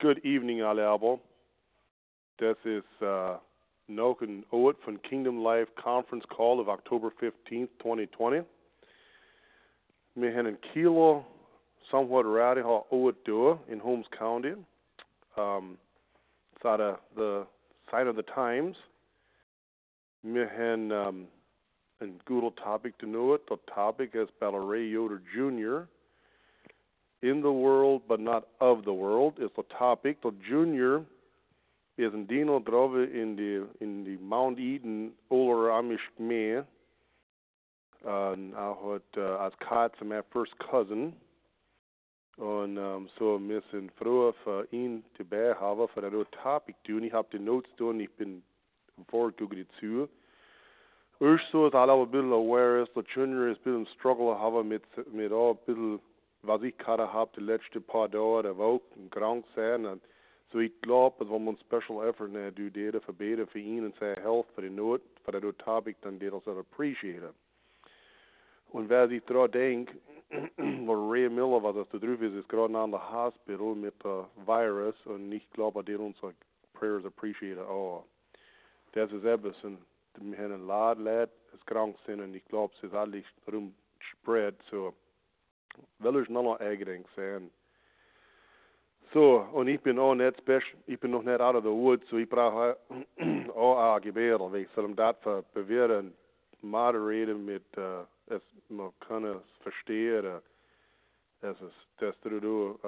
Good evening allemaal. This is Noak and Owit from Kingdom Life Conference Call of October 15th, 2020. Me hen en kilo somewhat rowdy how Owit do in Holmes County. It's out of the sign of the times. Me hen en goodle topic to know it. The topic is Balaray Yoder Jr. In the world, but not of the world, is the topic. The Junior is in Dino Drove in the Mount Eden Oler Amish Meer. As Katz and my first cousin, and so mis in vroeg for ihn te bijhouden voor dat topic doen. Ik heb de notes doen. Ik ben voortgegaan toe. Eerst zo is allemaal een beetje aware is. The Junior is een beetje een struggle hebben met al een beetje was ich gerade habe, die letzten paar Tage, da war auch krank sein. Und so ich glaube, dass wenn man Special Effort ne, do, deren verbeten für ihn und seine Health, für die Not, für das Topic, dann der das appreciaten. Und wer sich daran denkt, weil Ray Miller, was das da drauf ist, ist gerade in der Hospital mit dem Virus und ich glaube, der unsere Prayers appreciaten auch. Das ist etwas, und wir haben ein Lad, das krank sind und ich glaube, es ist alles rumspread, so. Will ich noch eingedenk sein. So, und ich bin auch nicht special, ich bin noch nicht out of the woods, so ich brauche auch ein Gebet, weil ich soll ihm das bewirren, moderieren mit, es, man kann es verstehen, dass du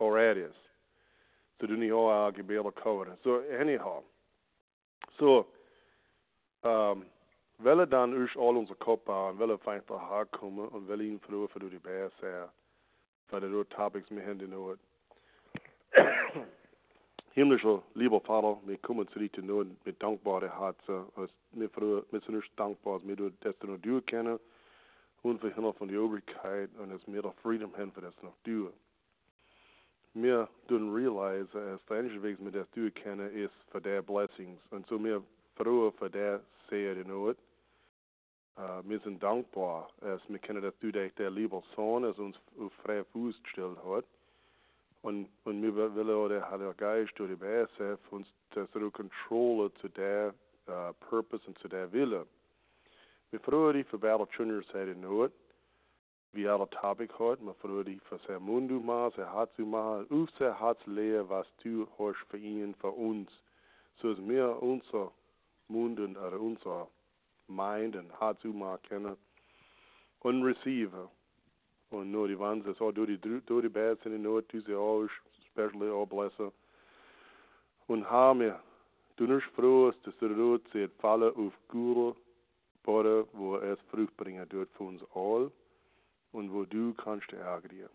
already ist. So du nicht auch ein Gebet kommen. So, anyhow. So, Welle dann ist all unser Kopf an, welle fängt der Haar kommen und welle ihn froh für die Bärs her, weil er dort Topics mit Händen hat. Himmlischer, lieber Vater, wir kommen zu dir zu Norden mit dankbaren Herzen. Wir sind nicht dankbar, dass wir das noch tun können und für Hilfe von der Obrigkeit und dass wir doch Freedom haben, für das noch tun. Wir dürfen realisieren, dass der einzige Weg, dass wir das tun können, ist für der Blessings. Und so wir froh für der Seher, die Not. Wir sind dankbar, dass wir kennen, dass du der liebe Sohn es uns auf freie Fuß gestellt hat. Und wir wollen auch der Heilige Geist durch die Bässe für uns das Kontrolle zu der Purpose und zu der Wille. Wir freuen dich für Battle Junior Seher, die Not. Wie alle Topic heute, wir freuen dich für sein Munduma, sein Hatzuma, auf sein Hatzlehe, was du hast für ihn, für uns. So ist mir unser Mund und unser Mind und Herz umkennen und receive. Und nur die Wands, das auch durch die Bässe in die Not, die sie auch, especially auch blesse. Und haben wir, du nicht froh, dass der Rot sieht, falle auf Gure, Bode, wo es Frucht bringen dort für uns all und wo du kannst ärgern.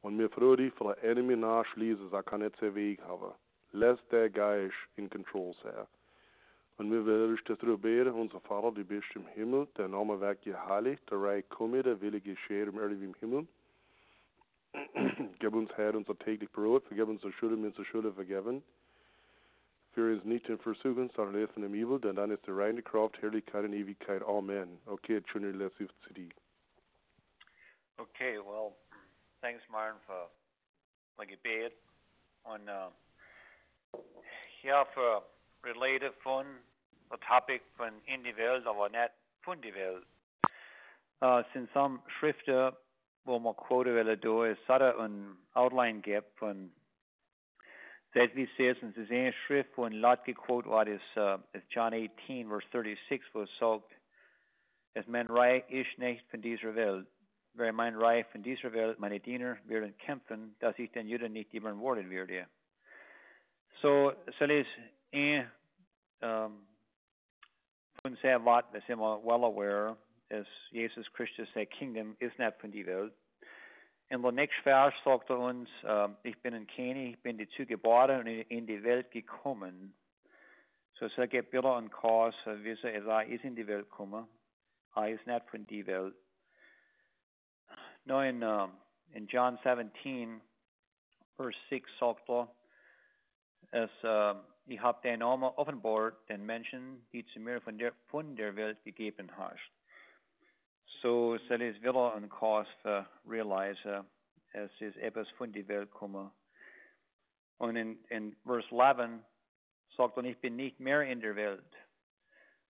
Und mir froh dich für den Enemy nachschließen, dass kann nicht seinen Weg haben. Lass der Geist in Control sein. Und wir wollen dich darüber beten, unser Vater, du bist im Himmel, der Name wird geheiligt, der Reich komme, der Wille geschehe, im Erde wie im Himmel. Gib uns, Herr, unser täglich Brot, vergib uns unsere Schuld, wenn wir unsere Schuld vergeben. Führe uns nicht in Versuchung, sondern löse von dem Übel, denn dann ist die reine Kraft, Herrlichkeit und Ewigkeit. Amen. Okay, Junior, let's see to thee. Okay, well, thanks, Martin, for my gebet. Und ja, für related von der Topic von in die Welt, aber nicht von die Welt. Sind some Schriften, wo man Quote will durch Sutter und Outline gibt von that we says in the Schrift von Lot gequote what is John 18 verse 36 wo sagt, es mein Reich ist nicht von dieser Welt. Wer mein Reich von dieser Welt, meine Diener werden kämpfen, dass ich den Juden nicht überwunden werde. So soll es ein von sehr weit, wir sind well aware, dass Jesus Christus, sein Kingdom, ist nicht von der Welt. In der nächsten Vers sagt uns, ich bin ein König, ich bin dazu geboren und in die Welt gekommen. So es gibt Bilder und Kurs, wissen, er ist in die Welt gekommen, er ist nicht von der Welt. Nur in John 17, Vers 6 sagt ich habe deinen Namen offenbart den Menschen, die zu mir von der Welt gegeben hast. So soll es wieder ein Kurs realisieren, es ist etwas von der Welt gekommen. Und in Vers 11 sagt er, ich bin nicht mehr in der Welt.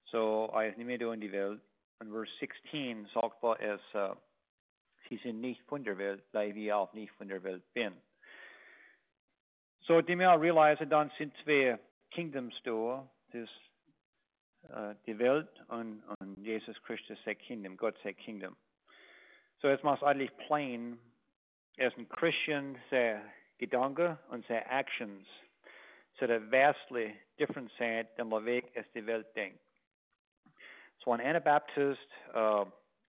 So, er ist nicht mehr in der Welt. Und Vers 16 sagt er, sie sind nicht von der Welt, weil ich auch nicht von der Welt bin. So, die mir realisieren, dann sind zwei Kingdoms da, das die Welt und Jesus Christus sein Kingdom, Gott sein Kingdom. So, jetzt macht es eigentlich plain, er ist ein Christian, sein Gedanke und seine Actions sind vastly different sein, denn der Weg ist die Welt denkt. So, ein Anabaptist,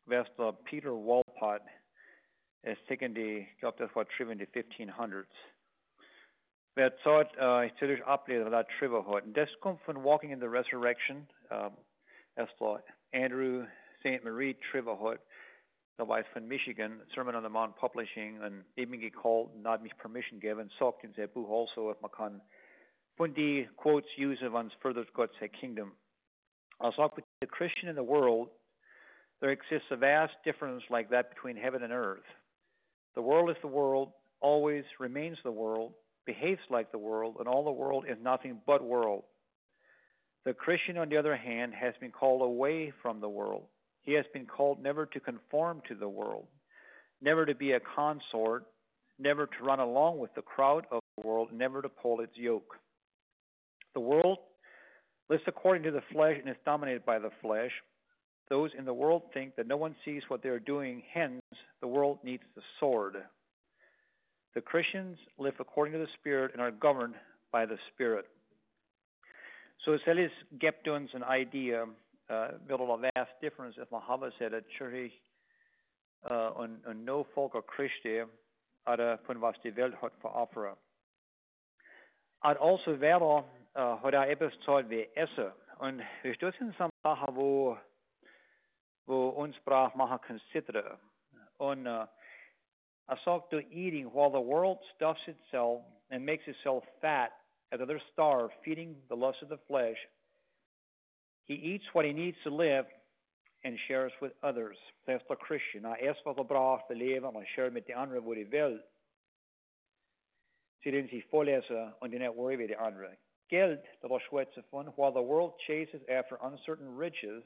Wester Peter Walpott, ist zwischen die, ich glaube, das war Trivahut in die 1500s. Wer dort, ich zähle durch ablesen, weil Trivahut. Und das kommt von Walking in the Resurrection, Wester Andrew St. Marie Trivahut, der war von Michigan, Sermon on the Mount Publishing, und eben gekauft und hat mich Permission gegeben, sagt in sein Buch also, if man kann von die Quotes use, wenn es furthers Gottes Kingdom. Also sagt, with the Christian in the world, there exists a vast difference like that between heaven and earth. The world is the world, always remains the world, behaves like the world, and all the world is nothing but world. The Christian, on the other hand, has been called away from the world. He has been called never to conform to the world, never to be a consort, never to run along with the crowd of the world, never to pull its yoke. The world lives according to the flesh and is dominated by the flesh. Those in the world think that no one sees what they are doing, hence the world needs the sword. The Christians live according to the Spirit and are governed by the Spirit. So Celis gibt uns an idea, middle of vast difference, if Mahava said that Church und no Volker Christi oder von was die Welt hat veroffer. Ad also wäre hat etwas zahlt wie Essen. Und wir stoßen in Sachen, wo uns brach machen consider. Und I talk to eating while the world stuffs itself and makes itself fat as others starve, feeding the lust of the flesh. He eats what he needs to live and shares with others. That's the Christian. I esse was er braucht zu leben und share mit den anderen, wo die Welt. Sie den sich vorlesen und nicht worry wie die anderen. Geld, das schwätze von, while the world chases after uncertain riches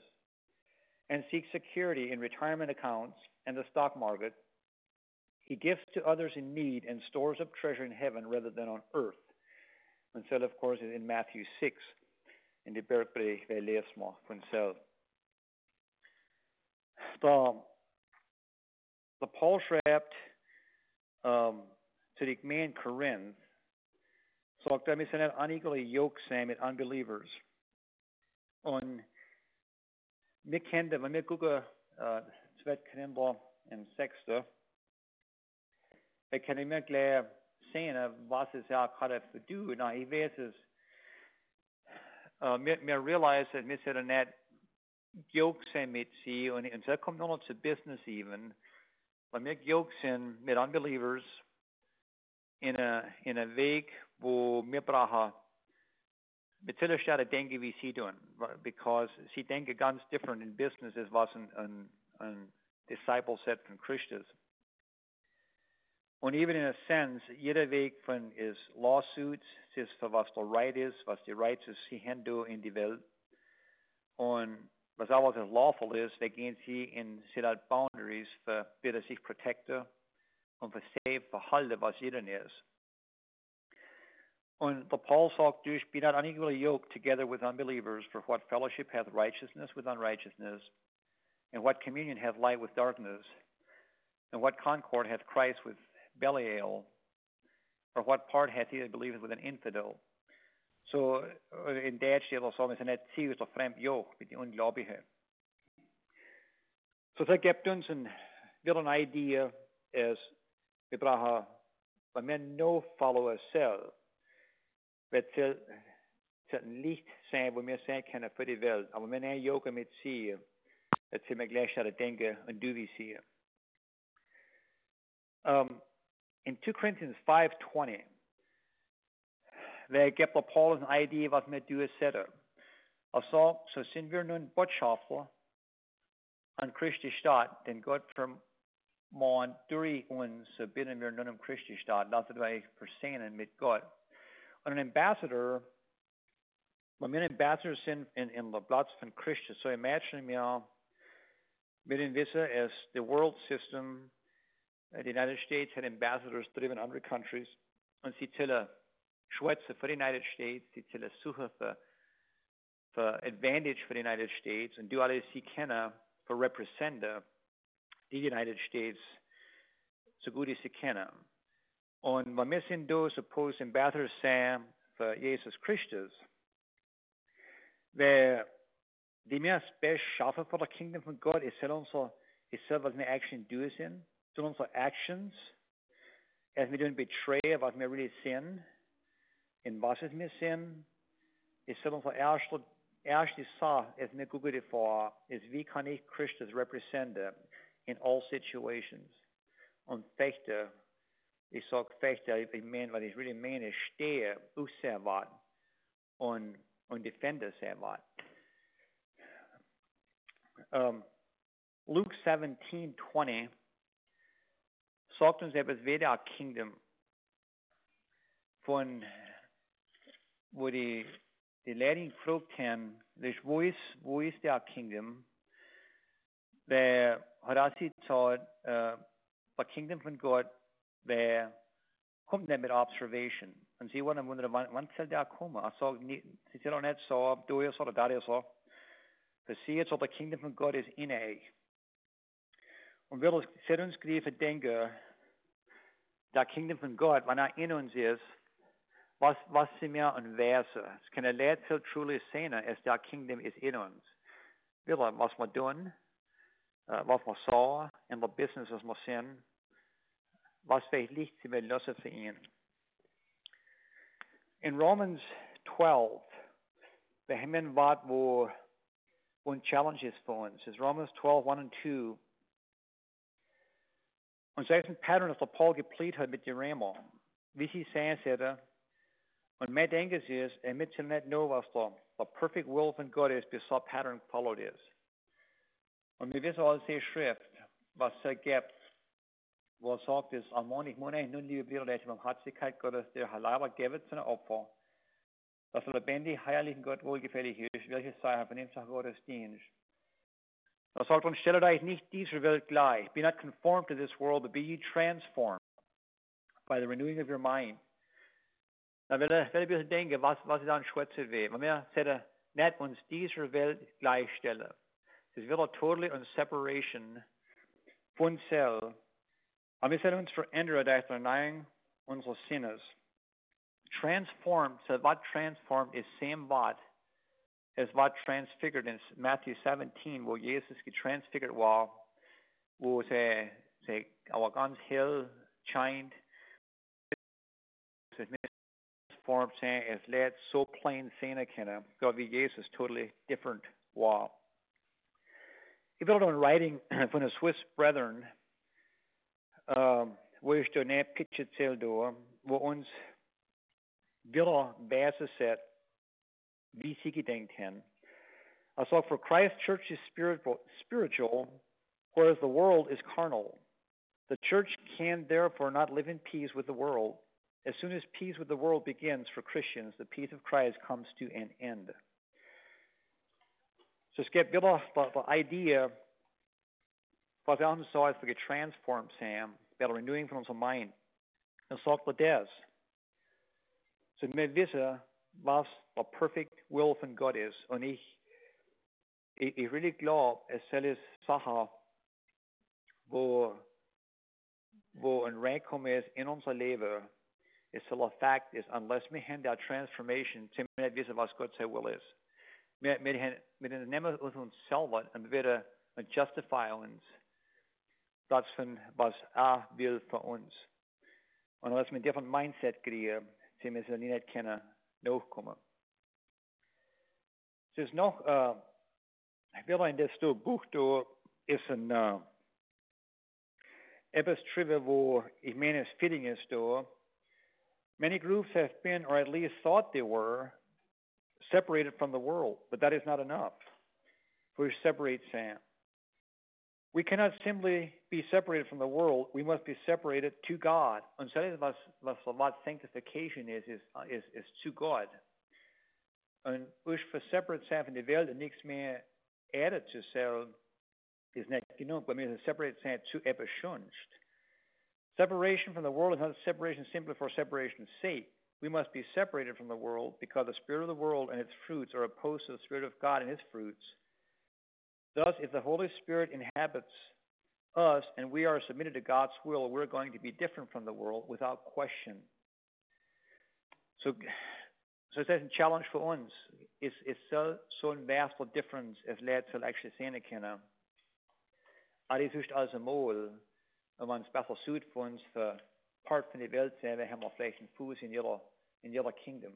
and seeks security in retirement accounts and the stock market, he gives to others in need and stores up treasure in heaven rather than on earth. And so, of course, is in Matthew 6, in the Bergbrich, we lees mal von selb. The Paul schreibt to the man Corinth, sagt, wir sind nicht unequally yoked sein mit unbelievers. Und wir kennen, wenn wir gucken, 2. Korinther im 6. Ich kann immer gleich sehen, was es ja gerade zu tun. Na, ich weiß es. Mir realisieren, wir sind nicht gejogt sind mit sie. Und das kommt nur noch zu Business even. Weil wir gejogt sind mit Unbelievers in einem Weg, wo wir brauchen, mit vielen Stellen denken, wie sie tun. Because sie denken ganz different in Business, als was ein Disciple set von Christus. Und even in a sense, jeder Weg von is lawsuits, es ist für was der Right ist, was die Rights ist, sie haben in die Welt. Und was alles lawful ist, da gehen sie in seine Boundaries, für bitte sich protecten und für safe verhalten, was jeder ist. Und der Paul sagt, du, be not unequally yoked together with unbelievers, for what fellowship hath righteousness with unrighteousness, and what communion hath light with darkness, and what concord hath Christ with Belial, or what part hath he that believeth with an infidel? So in Deutsch steht das so, wir sind nicht ziemlich der Fremdjoch mit den Ungläubigen. So das gibt uns wieder eine Idee, ist, wir brauchen, wenn wir no follower sind, wird es ein Licht sein, wo wir sein können für die Welt, aber wenn wir nicht joken mit sie, wird sie mir gleich denken und du wie sie. In 2 Corinthians 5:20, da gibt der Paul eine Idee, was wir tun sollen. Also, so sind wir nun Botschafter an Christi Stadt, denn Gott vermahnt durch uns, so bitten wir nun Christi Stadt, lasst euch versöhnen mit Gott. Mijn ambassadors in de plaats van Christus. So imagine me al binnen wissen as the world system, the United States had ambassadors driven andere countries. En ze zullen schwätzen voor de United States, ze zullen zoeken voor advantage voor de United States en doen alles ze kennen voor representen die United States zo goed als ze kennen. En wanneer zijn dus suppose ambassadors zijn voor Jezus Christus, waar die meer best schaffen voor het kingdom van God, is zelf wat we eigenlijk doen zijn, doen onze actions, als we doen betrayal wat we really zijn, en wat is we zijn, is zelf onze eerste zaak, als we goed ervoor, is wie kan ik Christus representen in all situations. En vechten, ik zeg vechten, ik meen wat ik really meen, is stehen, observeren, en defender sehr weit. Luke 17:20 sagt uns etwas weder ein Kingdom, von wo die Lehrer gefragt haben, wo ist der Kingdom? Wer hat sich gesagt, das Kingdom von Gott, wer kommt nicht mit Observation? Und sie wundern, wann soll der kommen? Also, sie sind auch nicht so, du ist oder da ist so. Für sie jetzt, das Kingdom von Gott ist in euch. Und wir sollten uns gerade denken, das Kingdom von Gott, wenn in uns ist, was sind wir und wer sind. Es kann Leute viel truly sehen, als das Kingdom ist in uns. Wir wollen, was wir tun, was wir sagen, in der Business, was wir sind, was vielleicht Licht sind wir lassen für ihn. In Romans 12, wir haben ein Wort, wo ein Challenge ist für uns. Es ist Romans 12, 1 und 2. Und so ist ein Pattern, das der Paul gepliet hat mit der Remo. Wie sie sagen, sagte, und mir denke es ist, er müsste nicht nur, was der perfect will von Gott ist, bis so Pattern followed ist. Und wir wissen aus der Schrift, was es gibt, wo er sagt, es am Montag, nun, liebe Brüder, der mit Herzlichkeit Gottes, der Halaba gebt seine Opfer, dass der lebendig, heiligen Gott wohlgefällig ist, welches sei, vernehmt nach Gottes Dienst. Er sagt, und stellt euch nicht dieser Welt gleich. Be not conformed to this world, but be ye transformed by the renewing of your mind. Dann will er ein bisschen denken, was ist an Schwätze weh. Wenn wir sagen, nicht uns dieser Welt gleichstellen. Es wird eine totally und Separation von Zell. Aber wir sollen uns verändern durch die Erneuerung unseres Sinnes. Transformed, so was transformed ist same Wort, es war transfigured in Matthew 17, wo Jesus getransfigured war, wo sie aber ganz hell scheint. Es ist nicht transformed, es lädt so plain sehen erkennen, wie Jesus totally different war. Ich will ein Writing von den Swiss Brethren, wo ich da eine Pitche zähle, wo uns wieder Verse sagt, wie sie gedenkt haben. Also, for Christ's church is spiritual, whereas the world is carnal. The church can therefore not live in peace with the world. As soon as peace with the world begins for Christians, the peace of Christ comes to an end. So es gibt wieder die Idee, was er uns sagt, wir transformed sind, bei der Renewing von unserem Mind. Er sagt er das. So wir wissen, was der perfect will von Gott ist. Und ich really glaube, es ist Sache, wo ein Reinkommen ist in unser Leben. Es soll ein Fakt ist, unless wir haben der Transformation, sind wir nicht wissen, was Gott sein Will ist. Wir nehmen uns selber und wir justify uns. Platz von was will für uns. Und als wir ein different Mindset kriegen, sie müssen nicht kennen, nachkommen. Es ist noch, wieder in das Buch, da ist ein etwas Trivia, wo ich meine, es fitting ist, da. Many groups have been, or at least thought they were, separated from the world, but that is not enough. We separate Sam. We cannot simply be separated from the world. We must be separated to God. And so what sanctification is zu Gott. Und euch verseparat sein von der Welt und nichts mehr erdet zu sein, ist nicht genug. Weil wir separate sein zu etwas sonst. Separation from the world is not separation simply for separation's sake. We must be separated from the world because the spirit of the world and its fruits are opposed to the spirit of God and his fruits. Thus, if the Holy Spirit inhabits us and we are submitted to God's will, we're going to be different from the world without question. So it says a challenge for uns. It's so ein Vers for difference as led to actually sehen können. Alles ist also mal, und wenn es besser sucht für uns, für Part von der Welt sein, dann haben wir vielleicht einen Fuß in jeder Kingdom.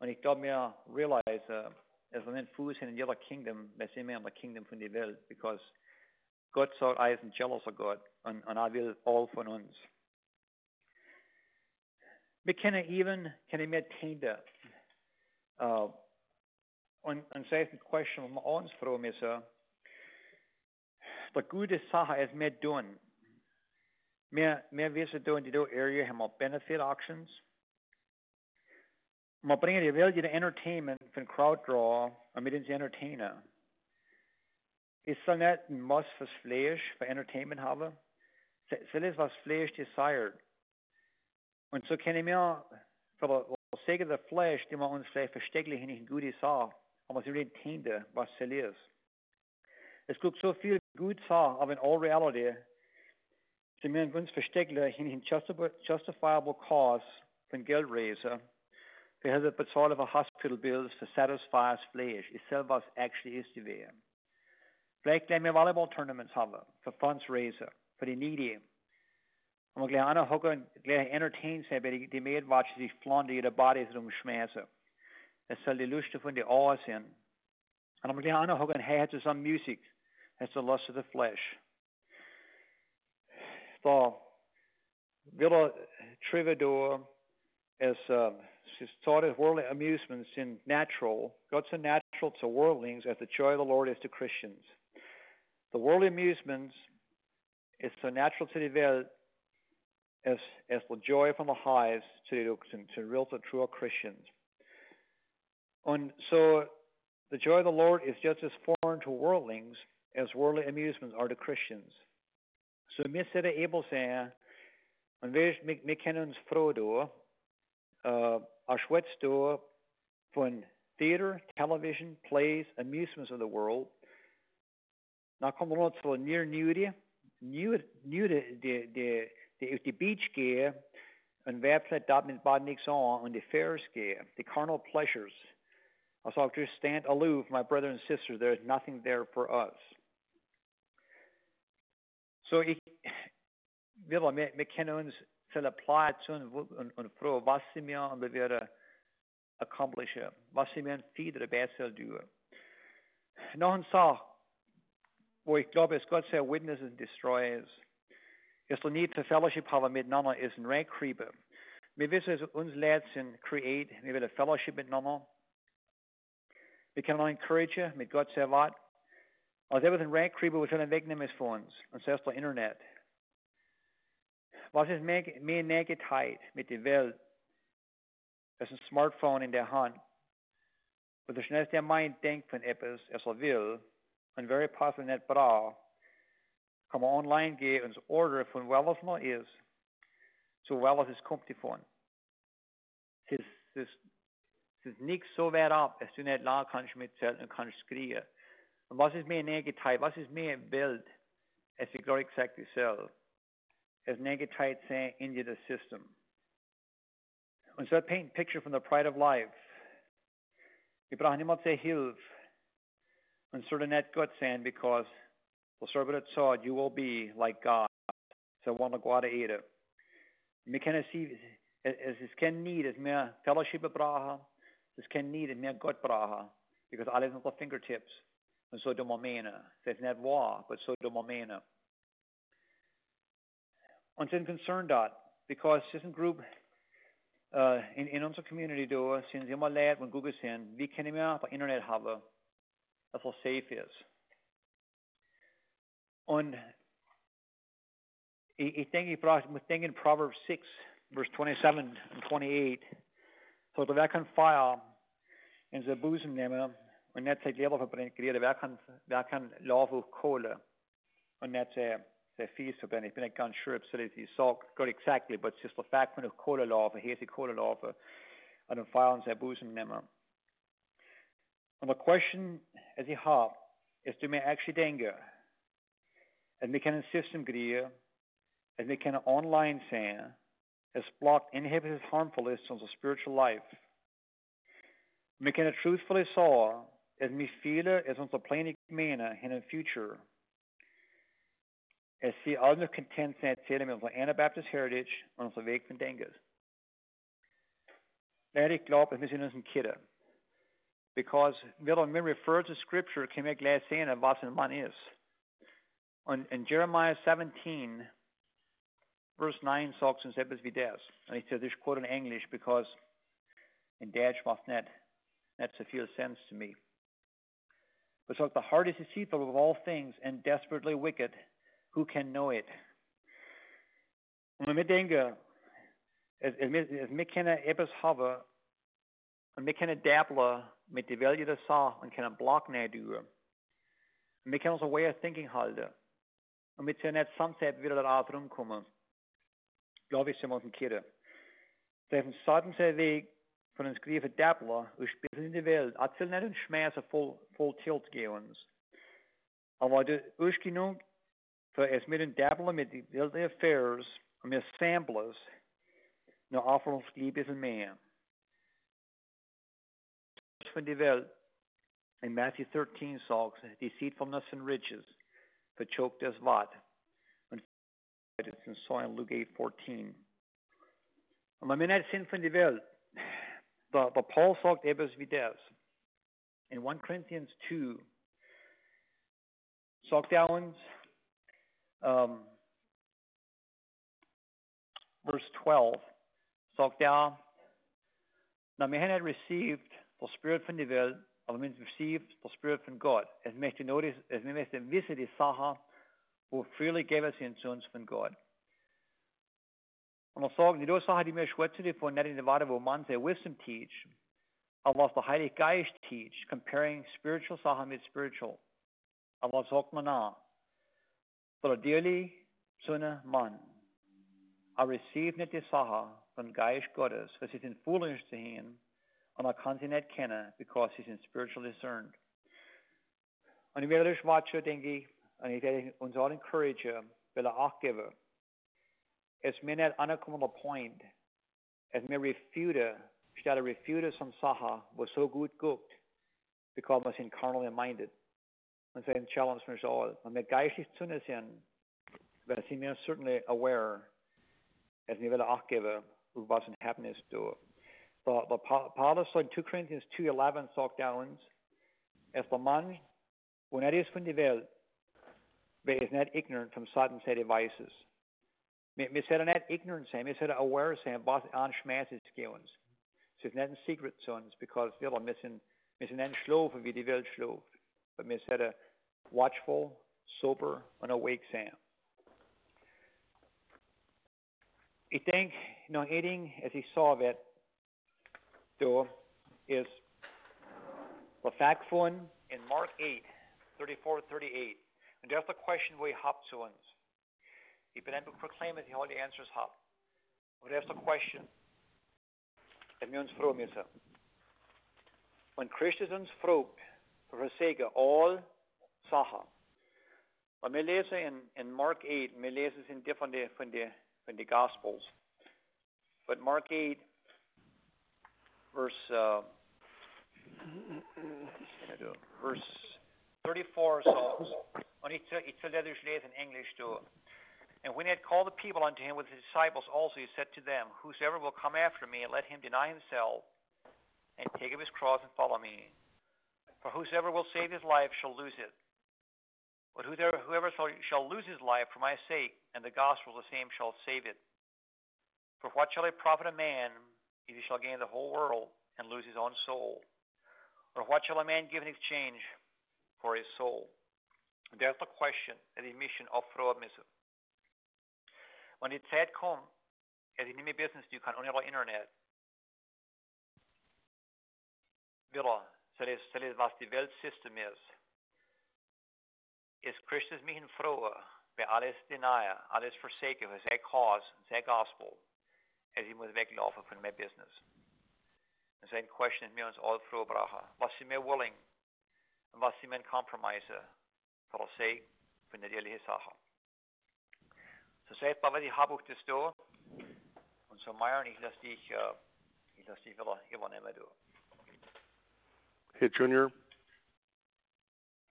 Und ich glaube, wir realisieren, as an infused in the other kingdom, that's in the kingdom from the world, because God saw eyes and jealous of God, and I will all for uns. But can I maintain that? And so the question of my own from is, the good Sache is mehr done. Mehr wissen do in the area have more benefit options. Man bringt die Welt in der Entertainment von Crowddraw und mit uns Entertainer. Es soll nicht ein Muss fürs Fleisch, für Entertainment haben. Es soll es, was Fleisch desired. Und so kann ich mir für das Segen der Fleisch, die man uns vielleicht verstecklich nicht in Gutes sah, aber sie nicht entende, was es ist. Es gibt so viel Gutes sah, aber in all reality, sie müssen uns verstecklich in justifiable cause von Geldraiser. Wir haben das bezahlt für Hospital Bills, für satisfies Fleisch. Ist selber, was actually ist die Wehe. Vielleicht gleich mehr Volleyball-Tournaments haben, für Fundraiser, für die Needy. Und wir gleich einer hocken und gleich entertainen sein, weil die Mädchen sich flauen, die ihre Bodies rumschmeißen. Das soll die Lust von den Ohren sein. Und wir gleich einer hocken, hey, hat zusammen Musik, das ist der Lust of the Flesh. Da, wieder Trivador ist, It's taught as worldly amusements in natural. God's so natural to worldlings as the joy of the Lord is to Christians. The worldly amusements is so natural to the world as the joy from the highs to real to true Christians. And so the joy of the Lord is just as foreign to worldlings as worldly amusements are to Christians. So mir sind able sein, und wir können uns froh durch. Our sweat store von theater, television, plays, amusements of the world. Now come on to the near nudity, the beach gear, and where played that means bad nicks on, and the fairs gear, the carnal pleasures. I saw just stand aloof, my brother and sister, there is nothing there for us. So ich will mit Kennons apply zu und froh, was sie mir und bewirre accomplishen, was sie mir in Fiedere besser tun. Noch eine Sache, wo ich glaube, dass Gott sehr Witness and Destroyers ist, dass nicht für Fellowship haben miteinander, ist ein Reinkriebe. Wir wissen, dass uns Leute sind create, wir wollen Fellowship miteinander. Wir können auch encouragen, mit Gott sehr weit. Also etwas ein Reinkriebe, was wir dann wegnehmen ist von uns, und selbst das Internet. Was ist mehr Nägigkeit mit der Welt als ein Smartphone in der Hand? Und so schnell der Mind denkt von etwas, als will, und very possibly nicht bra, kann man online gehen und ordern von was noch ist, so was es kommt davon. Es ist nicht so weit ab, dass du nicht lang kannst mitzählen und kannst kriegen. Und was ist mehr Nägigkeit? Was ist mehr Welt? Es ist genau exakt dieselbe. As negative saying into the system. Und so paint a picture from the pride of life. Wir brauchen niemand sehr Hilfe. Und so nicht Gott sein, because the servant of God, you will be like God. So one of God eder. Wir können sehen, es ist kein Need, es mehr Fellowship brauchen, es ist kein Need, es mehr Gott brauchen, because alles ist auf Fingertips. Und so do wir meinen. Das ist nicht wahr, but so do wir meinen. Und sind concerned dort, because this group in unserer Community do sind immer leid und Google sind, wie können wir das Internet haben, dass es safe ist. on a thing he brought a thing in Proverbs 6, verse 27 and 28. So dat wij gaan fire in zijn boezem nemen en net zijn leven verbrennen. Wij gaan lava kolen en net zijn vies verbrennen. Ik ben niet ganz sure absoluut. He saw God exactly, but it's just the fact van de kolenlava, hete kolenlava, en een fire in zijn boezem nemen. En de question is ik heb, is dat we eigenlijk denken. En we kunnen een systeem creëren. En we kunnen online zijn. Is blocked, inhibited, harmful is to our spiritual life. We can truthfully saw as we feel as on the planet manner in the future. As see all the contents that tell him of our Anabaptist heritage on the way from Dengas. That I glaube, that we sind uns ein Kinder. Because when we refer to scripture, can we gleich sehen, was ein Mann ist. In Jeremiah 17, Verse 9 sagt uns etwas wie das. Und ich sage, ich quote in Englisch, because in Deutsch macht nicht so viel sense to me. But so the heart is deceitful of all things and desperately wicked. Who can know it? Und wenn ich denke, es mir keine etwas habe, und mir keine Dabbler mit der Welt der Sache und keinen Block näher tue, und mir keine so way of thinking halten, und mir zu nicht samstag wieder da rumkommen, glaube ich, sind wir uns ein Kirche. Der auf dem Sattenseer Weg von uns griefe Dabbler und Spitzel in die Welt hat viel nicht den Schmerz voll Tilt gegeben uns. Aber das ist genug, für es mit den Dabbler mit den Welten Affairs und mit Samplers noch auf uns ein bisschen mehr. Das von der Welt in Matthew 13 sagt, die sieht von uns von Riches, verchokt das Wort. It's in Soin, Luke 8:14. Und wenn wir nicht sind von der Welt, der Paul sagt etwas wie das. In 1 Corinthians 2 sagt uns, Verse 12, sagt na, wir haben nicht received the Spirit von der Welt, aber wir haben received the Spirit von Gott. Es möchte nur, wir möchten wissen, die Sache, who freely gave us in sons from God. Und ich sage, die Sache, die mir schwätzen davon, nicht in der Worte, wo man sehr Wisdom teach, aber was der Heilige Geist teach, comparing spiritual Sachen mit spiritual. Aber was sagt man nach? For dearly, Sonne, Mann, receive nicht die Sache von Geist Gottes, weil sie sind foolish zu hin, und kann sie nicht kennen, because sie sind spiritual discerned. Und ich werde das Wort, denke ich, und ich werde uns alle encouragen, weil auch geben. Es mir nicht ankommender Point, es mir refute, statt refute von Sachen, wo so gut guckt, because wir sind carnally minded. Und es ist ein Challenge für uns alle. Wenn wir geistlich zu uns sind, werden sie mir certainly aware, es mir will auch geben, was ein Happiness tut. Der Paulus in 2 Corinthians 2:11 sagt uns, es der Mann, wo nicht ist von der Welt, but is not ignorant from Satan's devices. We said not ignorant, we said aware, but on schmerz gehens. So it's not in secret sons because we are missing and schlafen wie die Welt schläft. But we said watchful, sober, and awake sein. I think noch eating as he saw that though is the fact one in Mark 8:34-38. And that's the question we have to uns. Ich bin ein Proclaimer, die all die answers have. Und that's the question, dass wir uns froh müssen. Wenn Christus uns fragt, versäge all Sachen. Und wir lesen in Mark 8, wir lesen in die von den Gospels. But Mark 8, verse 34 says, and when he had called the people unto him with his disciples also, he said to them, Whosoever will come after me, let him deny himself, and take up his cross and follow me. For whosoever will save his life shall lose it. But whoever shall lose his life for my sake, and the gospel the same shall save it. For what shall it profit a man, if he shall gain the whole world, and lose his own soul? Or what shall a man give in exchange for his soul? There's no question the mission of Frommism. When die Zeit kommt, er sich nicht mehr business tun kann, ohne das Internet, will soll es was die Weltsystem ist, ist Christus mich in Frohe, wer alles denier, alles versake, für sein Cause, sein Gospel, er sich muss weglaufen von mehr Business. Und sein Question ist mir uns all froh brachen, was sie mir wollen, und was sie mir compromise, für das Segen von der ehrlichen Sache. So seht mal, was ich habe, das da. Und so, Meier, ich lasse dich wieder übernehmen, du. Hey, Junior.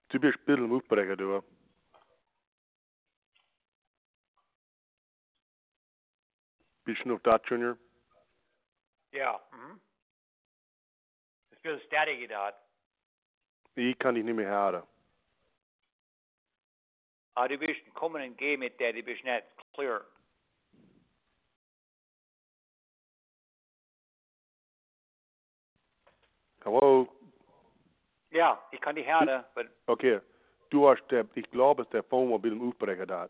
Du bist ein bisschen aufbrechen, du. Bist du noch da, Junior? Ja, Das ist ein bisschen static da. Ich kann dich nicht mehr hören. Ah, du bist ein Kommen und Gehen mit der, du bist nicht clear. Hallo? Ja, ich kann dich hören. Okay, du hast, ich glaube, der Phone war ein bisschen aufbrechen da.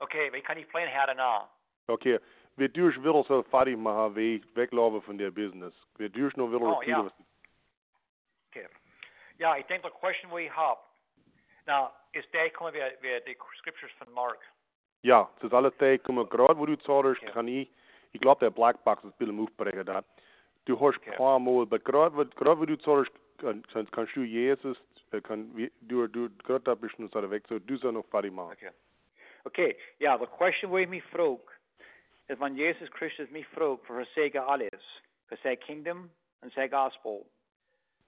Okay, aber ich kann dich plain hören nach. Okay, wir dürfen wieder so fertig machen, wie ich weglaufe von der Business. Wir dürfen noch wieder repeaten. Okay. Ja, ich denke, die Frage, die ich habe, now, is der kommen wir die Scriptures von Mark? Ja, das ist alles der kommen gerade, wo du zahlst, kann ich glaube, der Blackbox ist ein bisschen aufbrechen da. Du hast ein paar Mal, aber gerade wo du zahlst, kannst du Jesus, du gerade da bist du noch weg, so du sollst noch fertig machen. Okay, ja, die Frage, wo ich mich frage, ist, wenn Jesus Christus mich fragt, für Segen alles, für sein Kingdom und sein Gospel,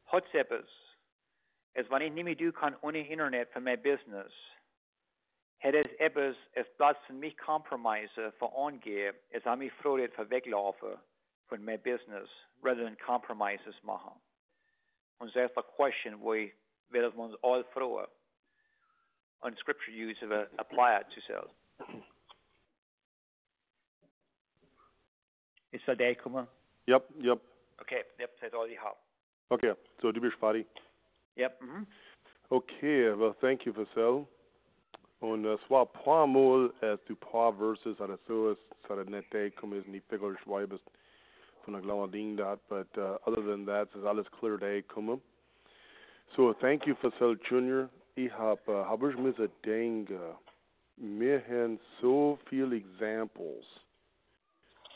hat es etwas, es wenn ich nicht mehr tun kann ohne Internet für mein Business, hätte es etwas, es Platz für mich Kompromisse für angehe, es hat mich froh, dass ich weglaufe von mein Business, rather than Kompromisse machen. Und das ist die Frage, wo ich werde uns alle froh und Scripture use to apply it to self. Ist das der gekommen? Yep. Okay, das ist all ich habe. Okay, so du bist fertig. Yep. Mm-hmm. Okay, well, thank you, Vassell. Und es war ein paar Mal, als du ein paar Verses oder so, es hat nicht gekommen, es ist nicht wirklich schweibest von der kleinen Ding da, but other than that, es ist alles clear da gekommen. So, thank you, Vassell Jr. Ich habe ich mir so denken, wir haben so viele Examples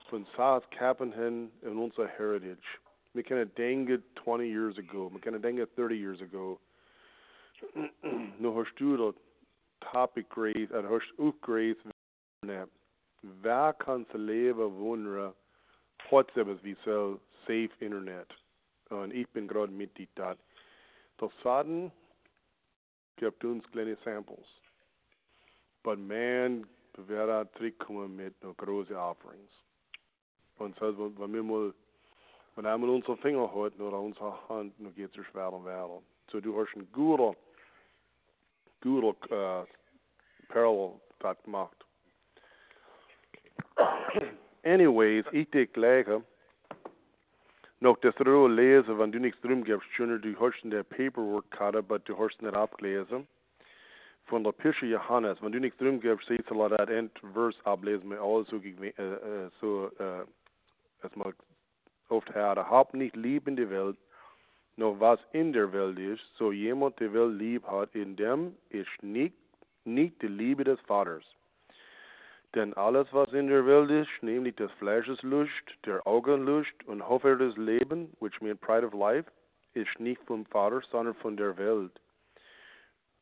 von South Cappenhen in unserer Heritage. We kind of dang it 20 years ago. We kind of dang it 30 years ago. No, hast du das topic grace, and hast auch grace, wer kann zu leben wundern, trotz etwas wie so safe Internet. Und ich bin gerade mit die Tat. Das Schaden gibt uns kleine Samples. But man, wer da zurückkommen mit noch große Offerings. Und so, wenn wir mal wenn einmal unsere Finger halten oder unsere Hand, dann geht es so schwer und weiter. So, du hast einen guten Parallel gemacht. Anyways, ich denke gleich, noch das Ruhe lesen, wenn du nichts drin gibst, Junior, du hast in der Paperwork-Karte, aber du hast nicht abgelesen. Von der Pische Johannes, wenn du nichts drin gibst, siehst du, dass ein Vers ablesen wir alles so erstmal auf der Erde, hab nicht lieb in die Welt, noch was in der Welt ist, so jemand die Welt lieb hat, in dem ist nicht die Liebe des Vaters. Denn alles, was in der Welt ist, nämlich des Fleisches Lust, der Augenlust und Hoffe des Lebens, which means pride of life, ist nicht vom Vater, sondern von der Welt.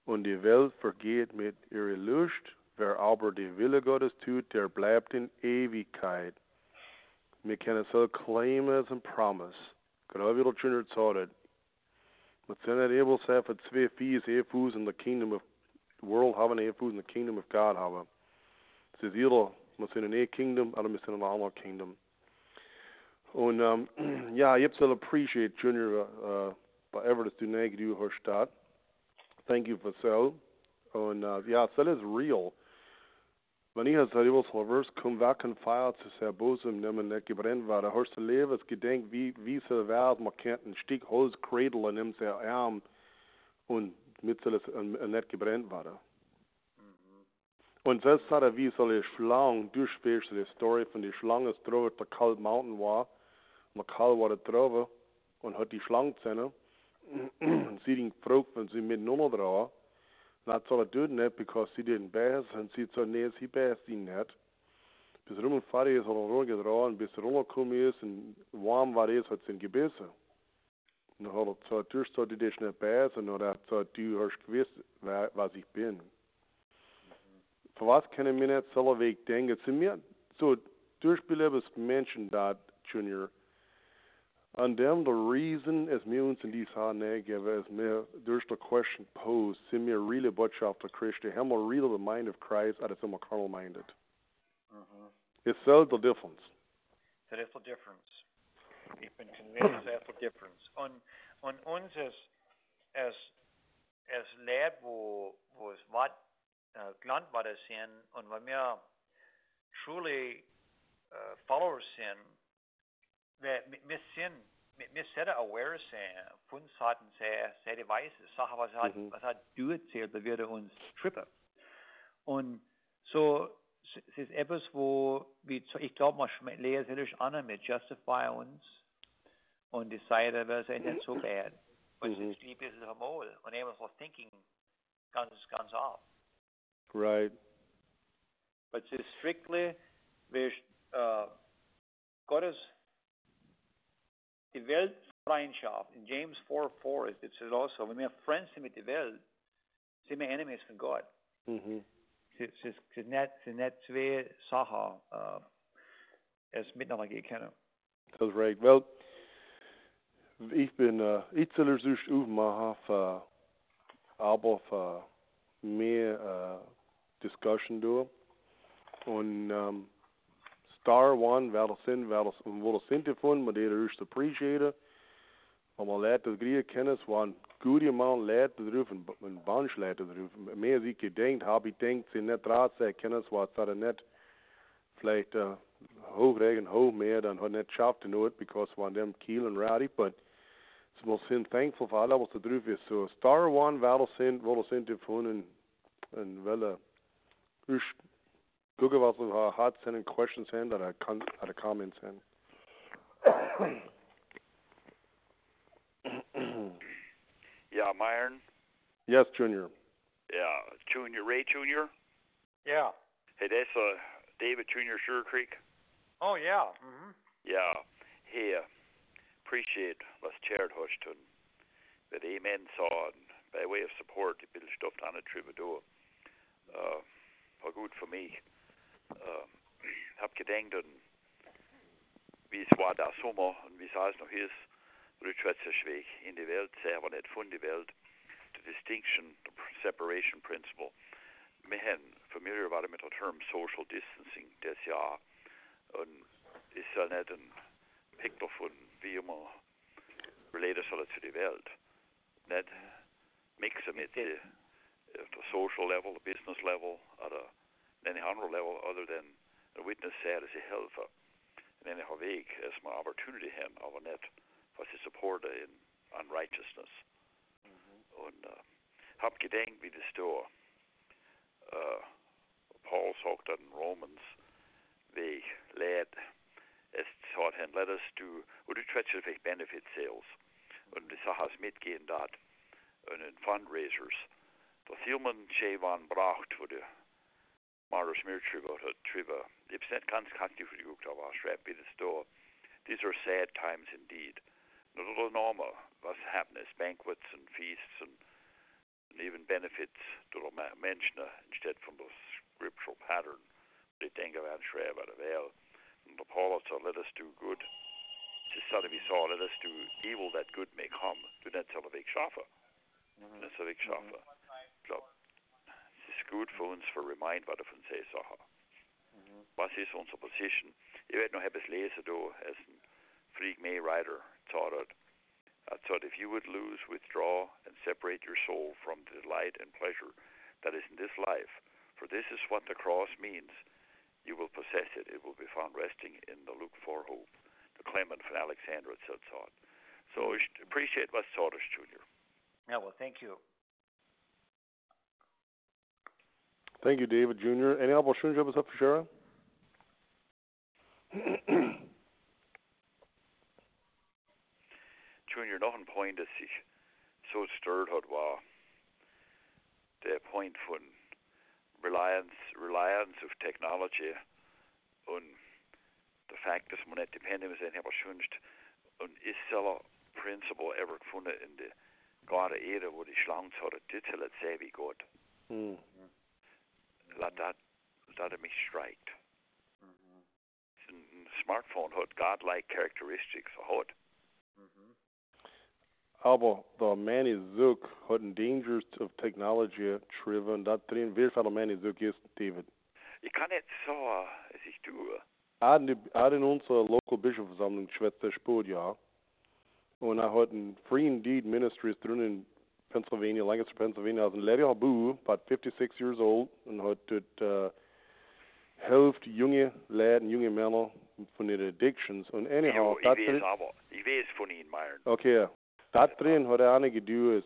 Und die Welt vergeht mit ihrer Lust, wer aber die Wille Gottes tut, der bleibt in Ewigkeit. Wir können so claimen und promise. Genau wie der Junior zahlt. Wir sind nicht able to have zwei Fies, ein Fuß in the Kingdom of the World haben, ein Fuß in the Kingdom of God haben. Es ist jeder, wir sind in einem Kingdom, aber wir sind in einem anderen Kingdom. Und ja, ich soll appreciate, Junior, bei etwas, das du nicht gedacht hast. Thank you for so. Und ja, das ist real. Wenn ich als Verse komme, wer kann feiern zu sehr Bosem nehmen, nicht gebrennt war, der hast du Leben, das Gedenk, wie es wäre, man kennt ein Stück Holz, Kredel, und nimmt sehr arm und damit soll es nicht gebrannt werden. Und selbst hat wie so eine Schlange durchspielt, so eine Story von der Schlange, es drüber der Cold Mountain war. Und der Karl war da drüber und hat die Schlange gesehen. Und sie ihn gefragt, wenn sie mit Nummer drauf. Und hat so dort nicht, weil sie den Bärs und sie so näher, sie Bärs ihn nicht. Bis rumgefahren ist, hat er rumgetragen, bis er rumgekommen ist und warm war es, hat sie ihn gebissen. Und dann hat er gesagt, du sollst dich nicht Bärs und dann hat er gesagt, du hast gewusst, was ich bin. Für was kann ich mir nicht so Weg denken? Zu mir, so durchbelebtes Menschen da, Junior, an dem der Reason, es mir uns in dieser Hand geben, es mir durch die Question posed, sind mir reale Botschafter Christi, haben wir real the mind of Christ, als immer carnal-minded. Es soll der Difference. Es ist der Difference. Ich bin convinced, es ist der Difference. Und uns ist Leid, wo es was gelernt war das hin und wenn wir truly Followers sind, wir sind aware sind von Sachen sehr Devices, Sachen, was hat durchzählt, da würde uns trippen. Und so, es ist etwas, wo ich glaube, man lehrt sich an mit Justify uns und decide, das ist nicht so bad. Und es lieb ist es einmal und eben so Thinking ganz auf. Right. But it's strictly with Gottes die Weltfreundschaft. In James 4:4 it says also, wenn wir Friends sind mit der Welt, sind wir Enemies von Gott. Es sind nicht zwei Sachen, es miteinander gehen können. That's right. Well, ich soll es nicht aufmachen, aber für mehr Diskussion durch. Und Star One, wer das sind davon, man der ist appreciated. Wenn man Leute Griechen kennen, es waren gute Mann Leute drauf, ein Bunch Leute drauf. Mehr als ich gedenkt habe, ich denke, sie nicht dran zu erkennen, es war es nicht vielleicht hochregen, hoch mehr, dann hat nicht geschafft in Not, because von dem Kiel und Rowdy, but wir sind thankful für alles, was da drauf ist. So, Star One, wer das sind davon und welche ich gucke, was wir hart sind und Questions sind oder Comments sind. Yeah, Myron? Yes, Junior. Yeah, Ray Jr.? Yeah. Hey, that's David Jr., Sure Creek? Oh, yeah. Mm-hmm. Yeah, hey, appreciate was chaired hushed and that amen saw and by way of support the bill stuff on a Trivador war gut für mich hab gedenkt und wie es war da Sommer und wie es alles noch ist rückwärtsweg in die Welt selber nicht von die Welt the distinction the separation principle mir familiar war mit dem Term social distancing des Jahr und ist ja nicht ein Pick davon, wie immer related soll zu der Welt. Nicht mixen mit der Social Level, der Business Level oder einem anderen Level, other than der Witness sagt, dass sie helfen. In einem Weg erstmal Opportunity haben, aber nicht, was sie supporten in Unrighteousness. Und hab gedenkt, wie das da Paul sagt in Romans, wie lehrt, es hat ein Letters zu, oder trotzdem vielleicht Benefit Sales. Und die Sache ist mitgehen dort. Und in Fundraisers. Das Hilman, die man braucht, wo die Mount Eden Trivahut. Ich habe es nicht ganz aktiv geguckt, aber ich schreibe das da. These are sad times indeed. Not at all normal, was happens, Banquets and Feasts and even Benefits durch Menschen, instead von das Scriptural Pattern, die denke, werden schreiben, der Welt. And the Paul said, let us do good. Just so that we saw, let us do evil that good may come. Do not tell a big shaffer. That's a big shaffer. This is good for us for remind what of unsere Sache. What is unsere Position? Ich werde noch etwas lesen, do as Friedrich May Ryder taught it. I thought if you would lose, withdraw, and separate your soul from the delight and pleasure that is in this life, for this is what the cross means. You will possess it. It will be found resting in the looked for hope. The Clement from Alexandra said so. So I appreciate what Soros Jr. Yeah, well, thank you. Thank you, David Jr. Any elbow shooting job is up for Sharon? Junior, nothing point is so stirred out wow. The point von reliance of technology und the fact dass man nicht dependent ist, aber schönst und ist seller Principle ever gefunden in der gerade Ehre, wo die Schlangen zu der Titel sehr wie Gott. That mich strikt. Ein Smartphone hat godlike characteristics hat. Aber der Mann ist hat den Dangers of Technology driven. Da drin, welcher Mann ist, David? Ich kann nicht sagen, was ich tue. In unserer Local Bishop Versammlung schwätzt der Spur, ja. Und hat ein Free Indeed Ministries drin in Pennsylvania, Lancaster, Pennsylvania. Also ein Larry Habu, about 56 years old, und hat dort helft junge Läden, junge Männer von den Addictions. Und anyhow, ich weiß von ihnen, Myron. Okay. Da drin hat eine Geduld,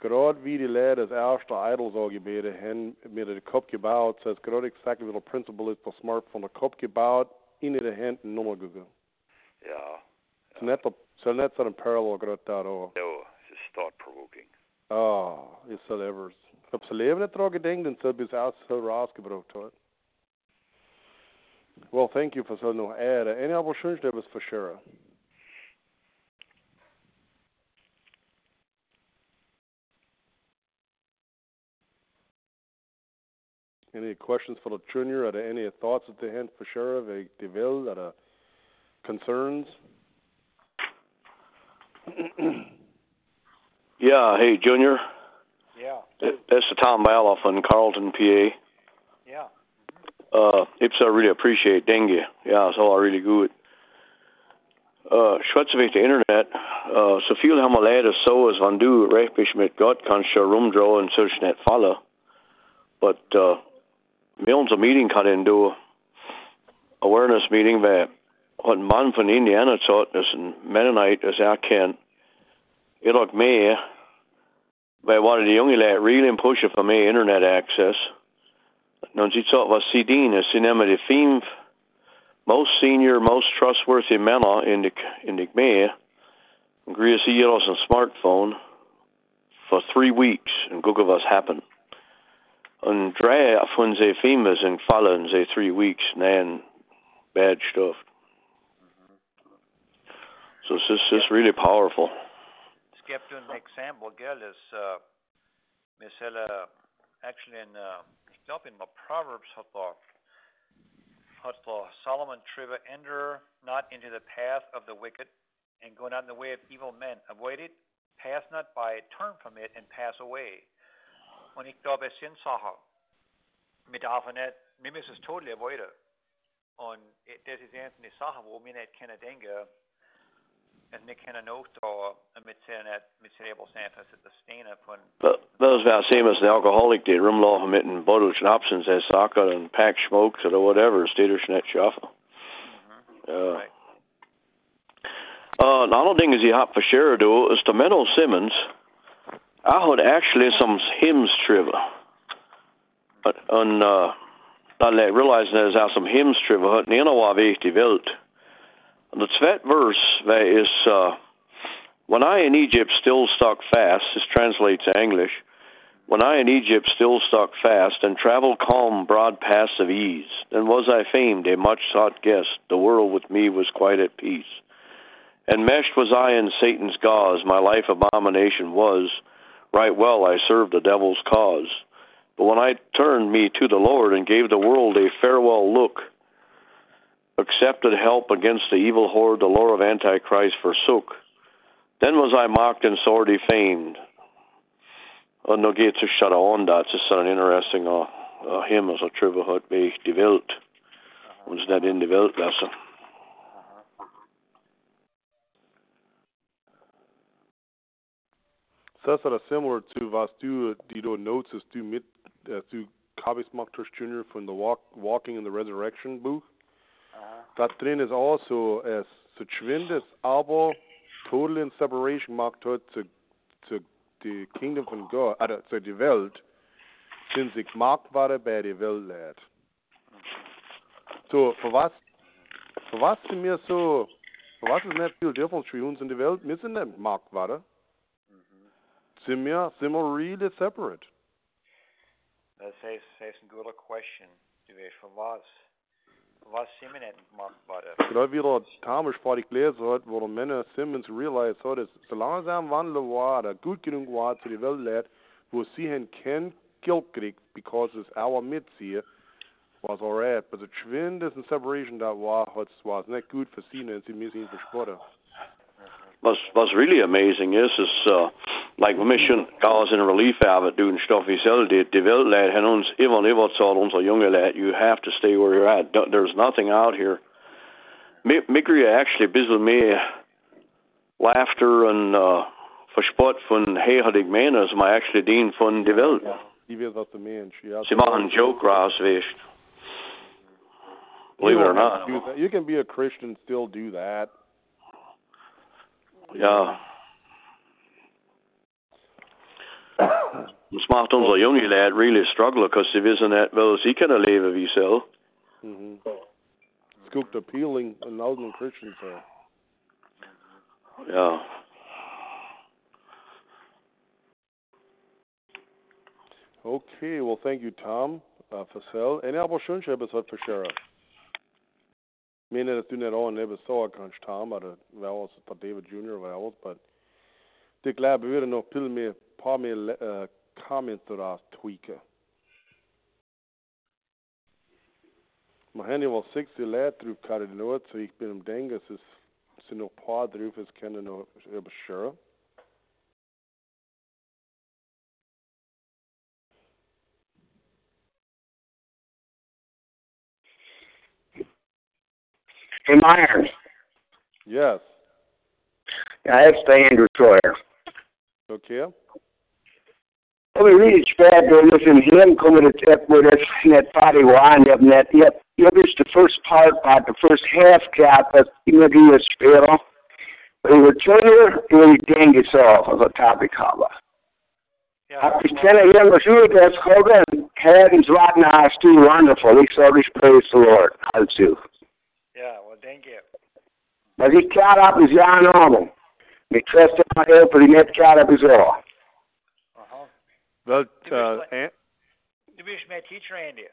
gerade wie die Leute das erste Idolsorgebete haben, mit dem Kopf gebaut, so ist gerade exakt wie das Prinzip ist, das Smartphone, der Kopf gebaut, in die Hände Nummer gegangen. Ja. Es ist nicht so ein Parallel gerade da. No, es ist thought-provoking. Ist so etwas. Ich habe das Leben nicht daran gedacht, und so bis es so rausgebracht hat. Well, thank you for so noch Ehre. Eine aber schön, dass es für Shara. Any questions for the junior? Are there any thoughts at the hand for Sheriff? Are there concerns? Yeah. Hey, Junior. Yeah. That's the Tom Baloff in Carleton, PA. Yeah. I really appreciate dengue. Yeah, it's all really good. Schwätzeweg the internet. So viel haben wir leider so, als wenn du recht bist mit Gott, kannst du rumdrehen und sollst nicht fallen. But wir unser Meeting kann in do Awareness Meeting, weil ein Mann von Indiana zahlt, ist ein Mennonite, das kennt. Ich lag mehr, weil waren die jungen Leute really im Pushen für mehr Internet Access. Und sie zahlt, was sie dienen. Sie nehmen die 5 most senior, most trustworthy Männer in die Meer und kriegen sie hier aus dem Smartphone for 3 weeks und gucken, was happened. And 3 von the famous and fallen the 3 weeks and bad stuff. So it's really powerful. Es gibt ein Exempel, gell, wir sollen actually ich glaube in the Proverbs hat der Solomon Triver, enter not into the path of the wicked and go not in the way of evil men. Avoid it, pass not by it, turn from it and pass away. Und ich glaube, es sind Sachen, wir dürfen nicht, wir müssen es total avoiden. Und das ist eine Sache, wo wir nicht können denken, dass wir können nachdrehen und wir sehen einfach nicht, dass das Stehen von... Das wäre same as an alcoholic, die rumlaufen mit einem Bottle Schnaps und sie sagen, ein Pack Smokes oder whatever, das ist nicht schaffen. Ein anderer Ding, das ich habe für Share, ist der Menno Simmons. I heard actually some hymns, Trevor. And I realized there's some hymns, Trevor. And you know why we die Welt. And the second verse is, when I in Egypt still stuck fast, this translates to English, when I in Egypt still stuck fast and traveled calm broad paths of ease, then was I famed a much sought guest. The world with me was quite at peace. And meshed was I in Satan's gauze, my life abomination was, right well I served the devil's cause. But when I turned me to the Lord and gave the world a farewell look, accepted help against the evil horde the lure of Antichrist forsook, then was I mocked and sore defamed. Oh, no geht zu shut on, that's just an interesting hymn as a Trivahut hat mich die Welt. Uns nicht in die Welt lassen. So that's similar to what you notes as to Kobi Smoktor Jr. from the Walking in the Resurrection book. That drin is also as so schwindes, aber total in separation macht hat to the kingdom von God, also die Welt. sind sich merkbarer bei der Welt. So, für was sind wir so, für was ist nicht viel Differenz für uns in der Welt? Wir sind nicht merkbarer. Sind wir really separate? Das heißt eine gute Question. Für was sind wir nicht merkbarer? Vielleicht wieder Tamisch-Party gelesen hat, wo der Menno Simmons realized hat, dass so langsam Wandel war, der gut genug war zu der Welt, wo sie ihn kennen, guilt kriegt, because it's our mitzvah was alright, but the tremendous separation that was not good for sie and sie missing for Sporter. What's really amazing is like we mission guys in relief out doing stuff he said the Welt lad and uns immer und immer told unser junge lad, you have to stay where you're at. There's nothing out here. Migria actually busy me laughter and verspott von heilig Männer is my actually dean von die Welt. Sie machen joke raus, weißt. Believe it or not. You can be a Christian still do that. Ja. Das macht unser junge Lad really struggle, because sie wissen nicht, weil sie können leben wie so. Mhm. Es guckt appealing an alten Christian so. Ja. Okay, well, thank you, Tom, Fassel. And I will show you what for sure. Me that do that all never saw a crunch, Tom, but that was for David Jr. was, but the glad we were no pill me, pa me comment to that tweaker. My handy was 60 lad through Cardinal, so ich bin Dengas is no pa through his cannon over sure. Hey, Myers. Yes. Yeah, that's Andrew Troyer. Okay. Well, we read it's bad, but listen, him coming to tech with us in that body wind up in that. Yep, it's the first part, about the first half cap of the spiral. But he was Troyer, he was dang us off of a topic cover. I pretended him was really that's called and had his rotten eyes too wonderful. He saw this praise the Lord. How to. Yeah, well, thank you. But he caught up his John Arnold. He trusted my help, but he never caught up his all. Uh-huh. But, you wish my teacher, Andy?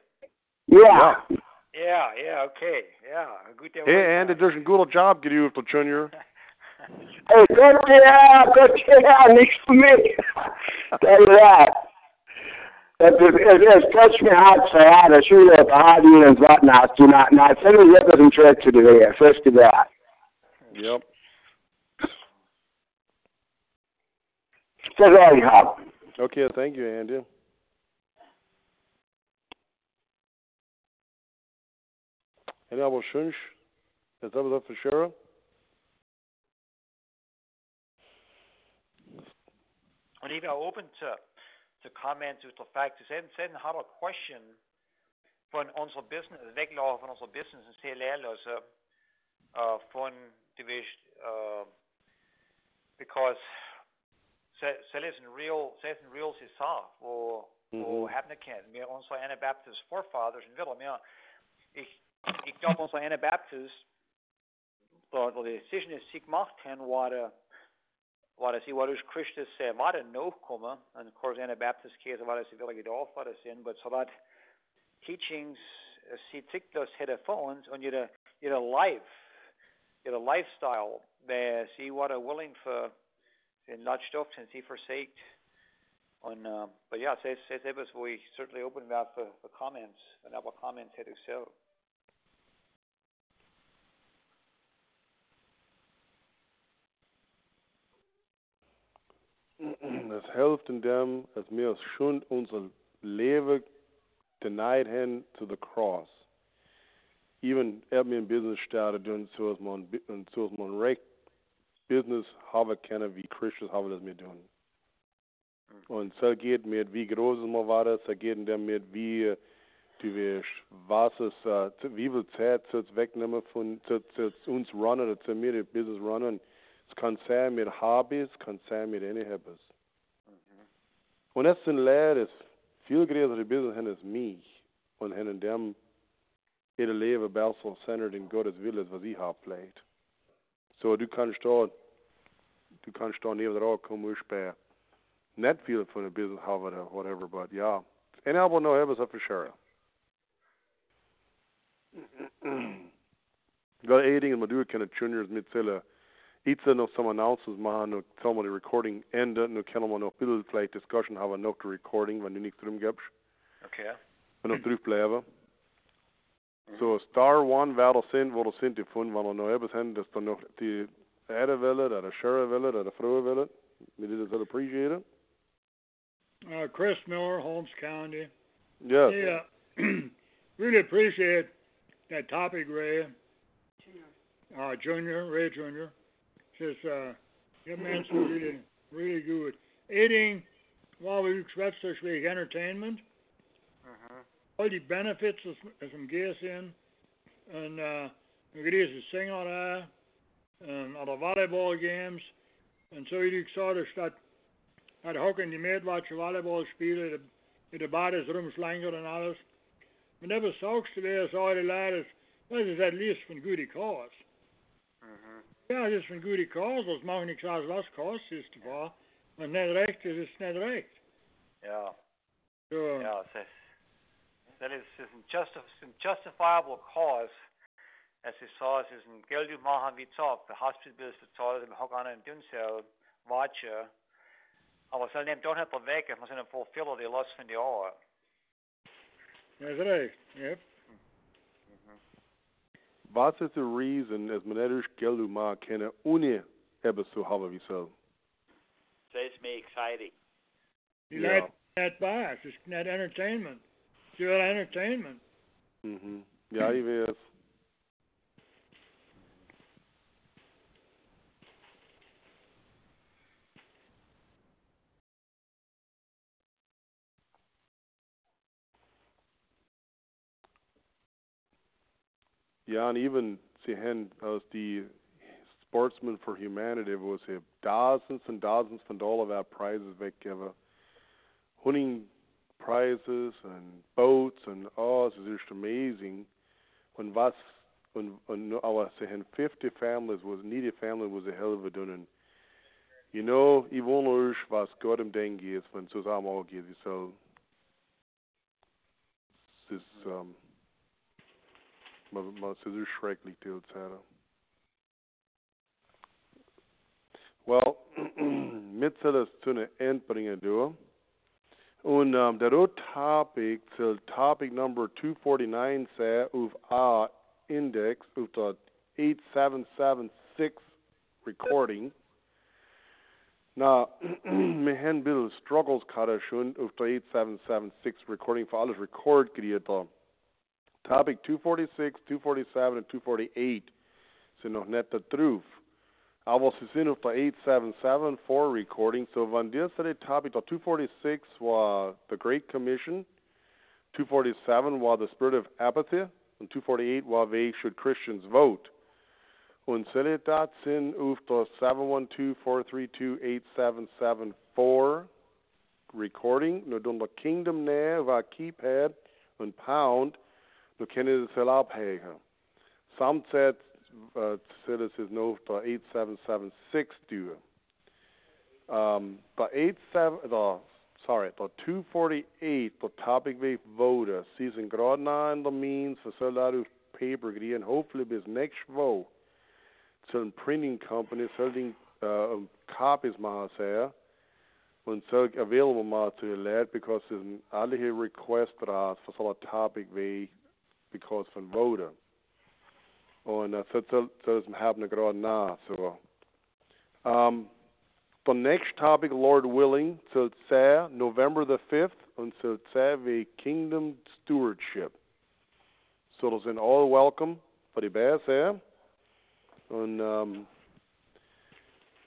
Yeah. Yeah, okay. Yeah. Good day. Hey, Andy, there's a good job to do for Junior. Hey, good job, next to me. That's right. It has touched me hard, so I had a shoot up hard and whatnot. Now, I said it wasn't church today, first of all. Yep. That's all you have. Okay, thank you, Andy. Any other questions? Is that up for sure? And if I open to comment to the fact, send had a question von unserer Business, Weglaufen von unserer Business und sehr lehrlose von Division, because Satan real sie sah, wo haben kennt. Mir unsere Anabaptist Forefathers in Wilhelm, ja, ich glaube unsere Anabaptist, oder die Decision ist sie gemacht haben, war das Christus war der Nachkomme, und of course Anabaptist Käse war das wirklich doof war das sind, but so that teachings sie tickt das hätte vor uns und ihre Lifestyle, der sie war willing für den Lotstoff und sie versagt und but ja, es ist etwas, wo ich certainly open wäre für Comments, wenn aber Comments hätte ich so. Es hilft in dem, dass wir schon unser Leben denied haben to the cross. Even er mir ein Business startet und so ist man recht Business haben können, wie Christus haben das mir tun. Und so geht mit wie groß es mir war das, so geht in dem mit wie du wirst, was es, wie viel Zeit soll es wegnehmen von uns Runner, zu mir der Business Runner. Es kann sein mit Hobbys, es kann sein mit any Hobbys. Und das sind Lehrer, Veel grotere bezig hen is mij en hen in dem hele leven bij zo centered in Gottes wil wat hij haar pleit. So du kannst da neben drauf kommen, ich bei nicht viel von ein bisschen haben oder whatever, but ja. En aber noch hebben ze verscheren. Wel één ding, maar doe ik aan de juniors met zullen iets nog some announcements maken, nog zullen de recording enden, nog kunnen we nog veel vielleicht discussion hebben, nog de recording, wanneer niks drum gibst. Okay. En nog terugblijven. So Star One, waar dat zijn die fun, wanneer nog hebben zijn, dat dan nog die eren willen, dat de share willen, dat de vrouwen willen, met dit dat appreciëren. Chris Miller, Holmes County. Yes. Yeah. Really appreciate that topic, Ray. Ray Jr. Just that man's really, really good. Eating while we express this week entertainment. All the benefits of some gas in, and we could use to sing all that, and all the volleyball games, and so you sort of start at hocken die meedwatch volleyball spelen in de bades rumslangen en alles. Men dat bezoekst weer zo de leiders. Dat is at least van goede cause. Ja, dat is van goede cause. Dat mag niks als was kost is te waar. Maar net recht is net recht. Ja. So, ja, that is een justifiable cause. As je zegt, is een geld maken wie top. De hospital is betaald en hokken en doen zo watchen. Maar ze nemen toch niet op weg, maar ze zijn vervullen die last van die oor. Dat is recht, ja. Wat is de reason dat men ergens geld maken kan, ohne hebben te hebben wie zelf? Dat is me exciting. Ja. Net baas, is net entertainment. Het is wel entertainment. Ja, ik weet het. Ja, und even sie haben aus die Sportsmen for Humanity, wo sie dozens und dozens von Dollar wert Prizes weggeben. Hunting Prizes und Boats und es ist amazing. Und was, aber sie haben 50 Families, wo jede Familie, wo sie helfen können. You know, ich wundere mich, was Gott im Denken ist, wenn es zusammen auch geht. So, es ist, man says it's schrecklich till Zara. Well, mit soll es zu einem Ende bringen durch. Und der Topic soll Topic Number 249 sein auf A Index, auf der 8776 Recording. Na, wir haben ein bisschen Struggles gerade schon auf der 8776 Recording, für alles Rekord kreiert da. Topic 246, 247 und 248 sind noch nicht da drauf. Aber sie sind auf der 877 for recording. So, wenn das der Topic, der 246 war The Great Commission, 247 war The Spirit of Apathy und 248 war Why Should Christians Vote. Und sie das sind auf der 712-432-8774 recording. Nur dann der Kingdom näher war Keypad und Pound. Du kennst es ja abhängen. Samzeit sind es noch der 8776 Tür. Der 248, der Topic Wave Voter. Sie sind gerade nah an der Means, wir sollen da auf Paper kriegen. Hopefully bis nächste Woche soll ein Printing Company Copies machen sehr und soll available machen zu den Leuten, because es sind alle hier Requests draus für so ein Topic Wave. Because von Voter. Und so das haben wir gerade nah. So. The next topic, Lord willing, soll sein November the 5th und soll sein wie Kingdom Stewardship. So das sind all welcome für die Bäse. Und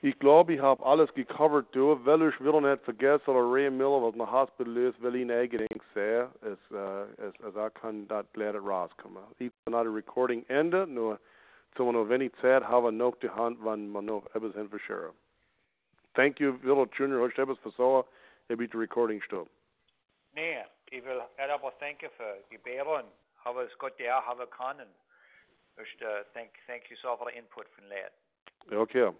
ich glaube, ich habe alles gecovert durch, weil ich will nicht vergessen, oder Ray Miller, was in der Hospital ist, will ich nicht gedenkt sein, als ich kann das leider rauskommen. Ich kann das Recording enden, nur zu einer wenig Zeit habe ich noch die Hand, wenn man noch etwas hinverschere. Thank you, Willow Jr., heute etwas versorgt, ich bitte Recording stoppen. Nej, jag bara tänker för i bären har vi skott där har vi kanen. Thank you so for the input from that. Okay.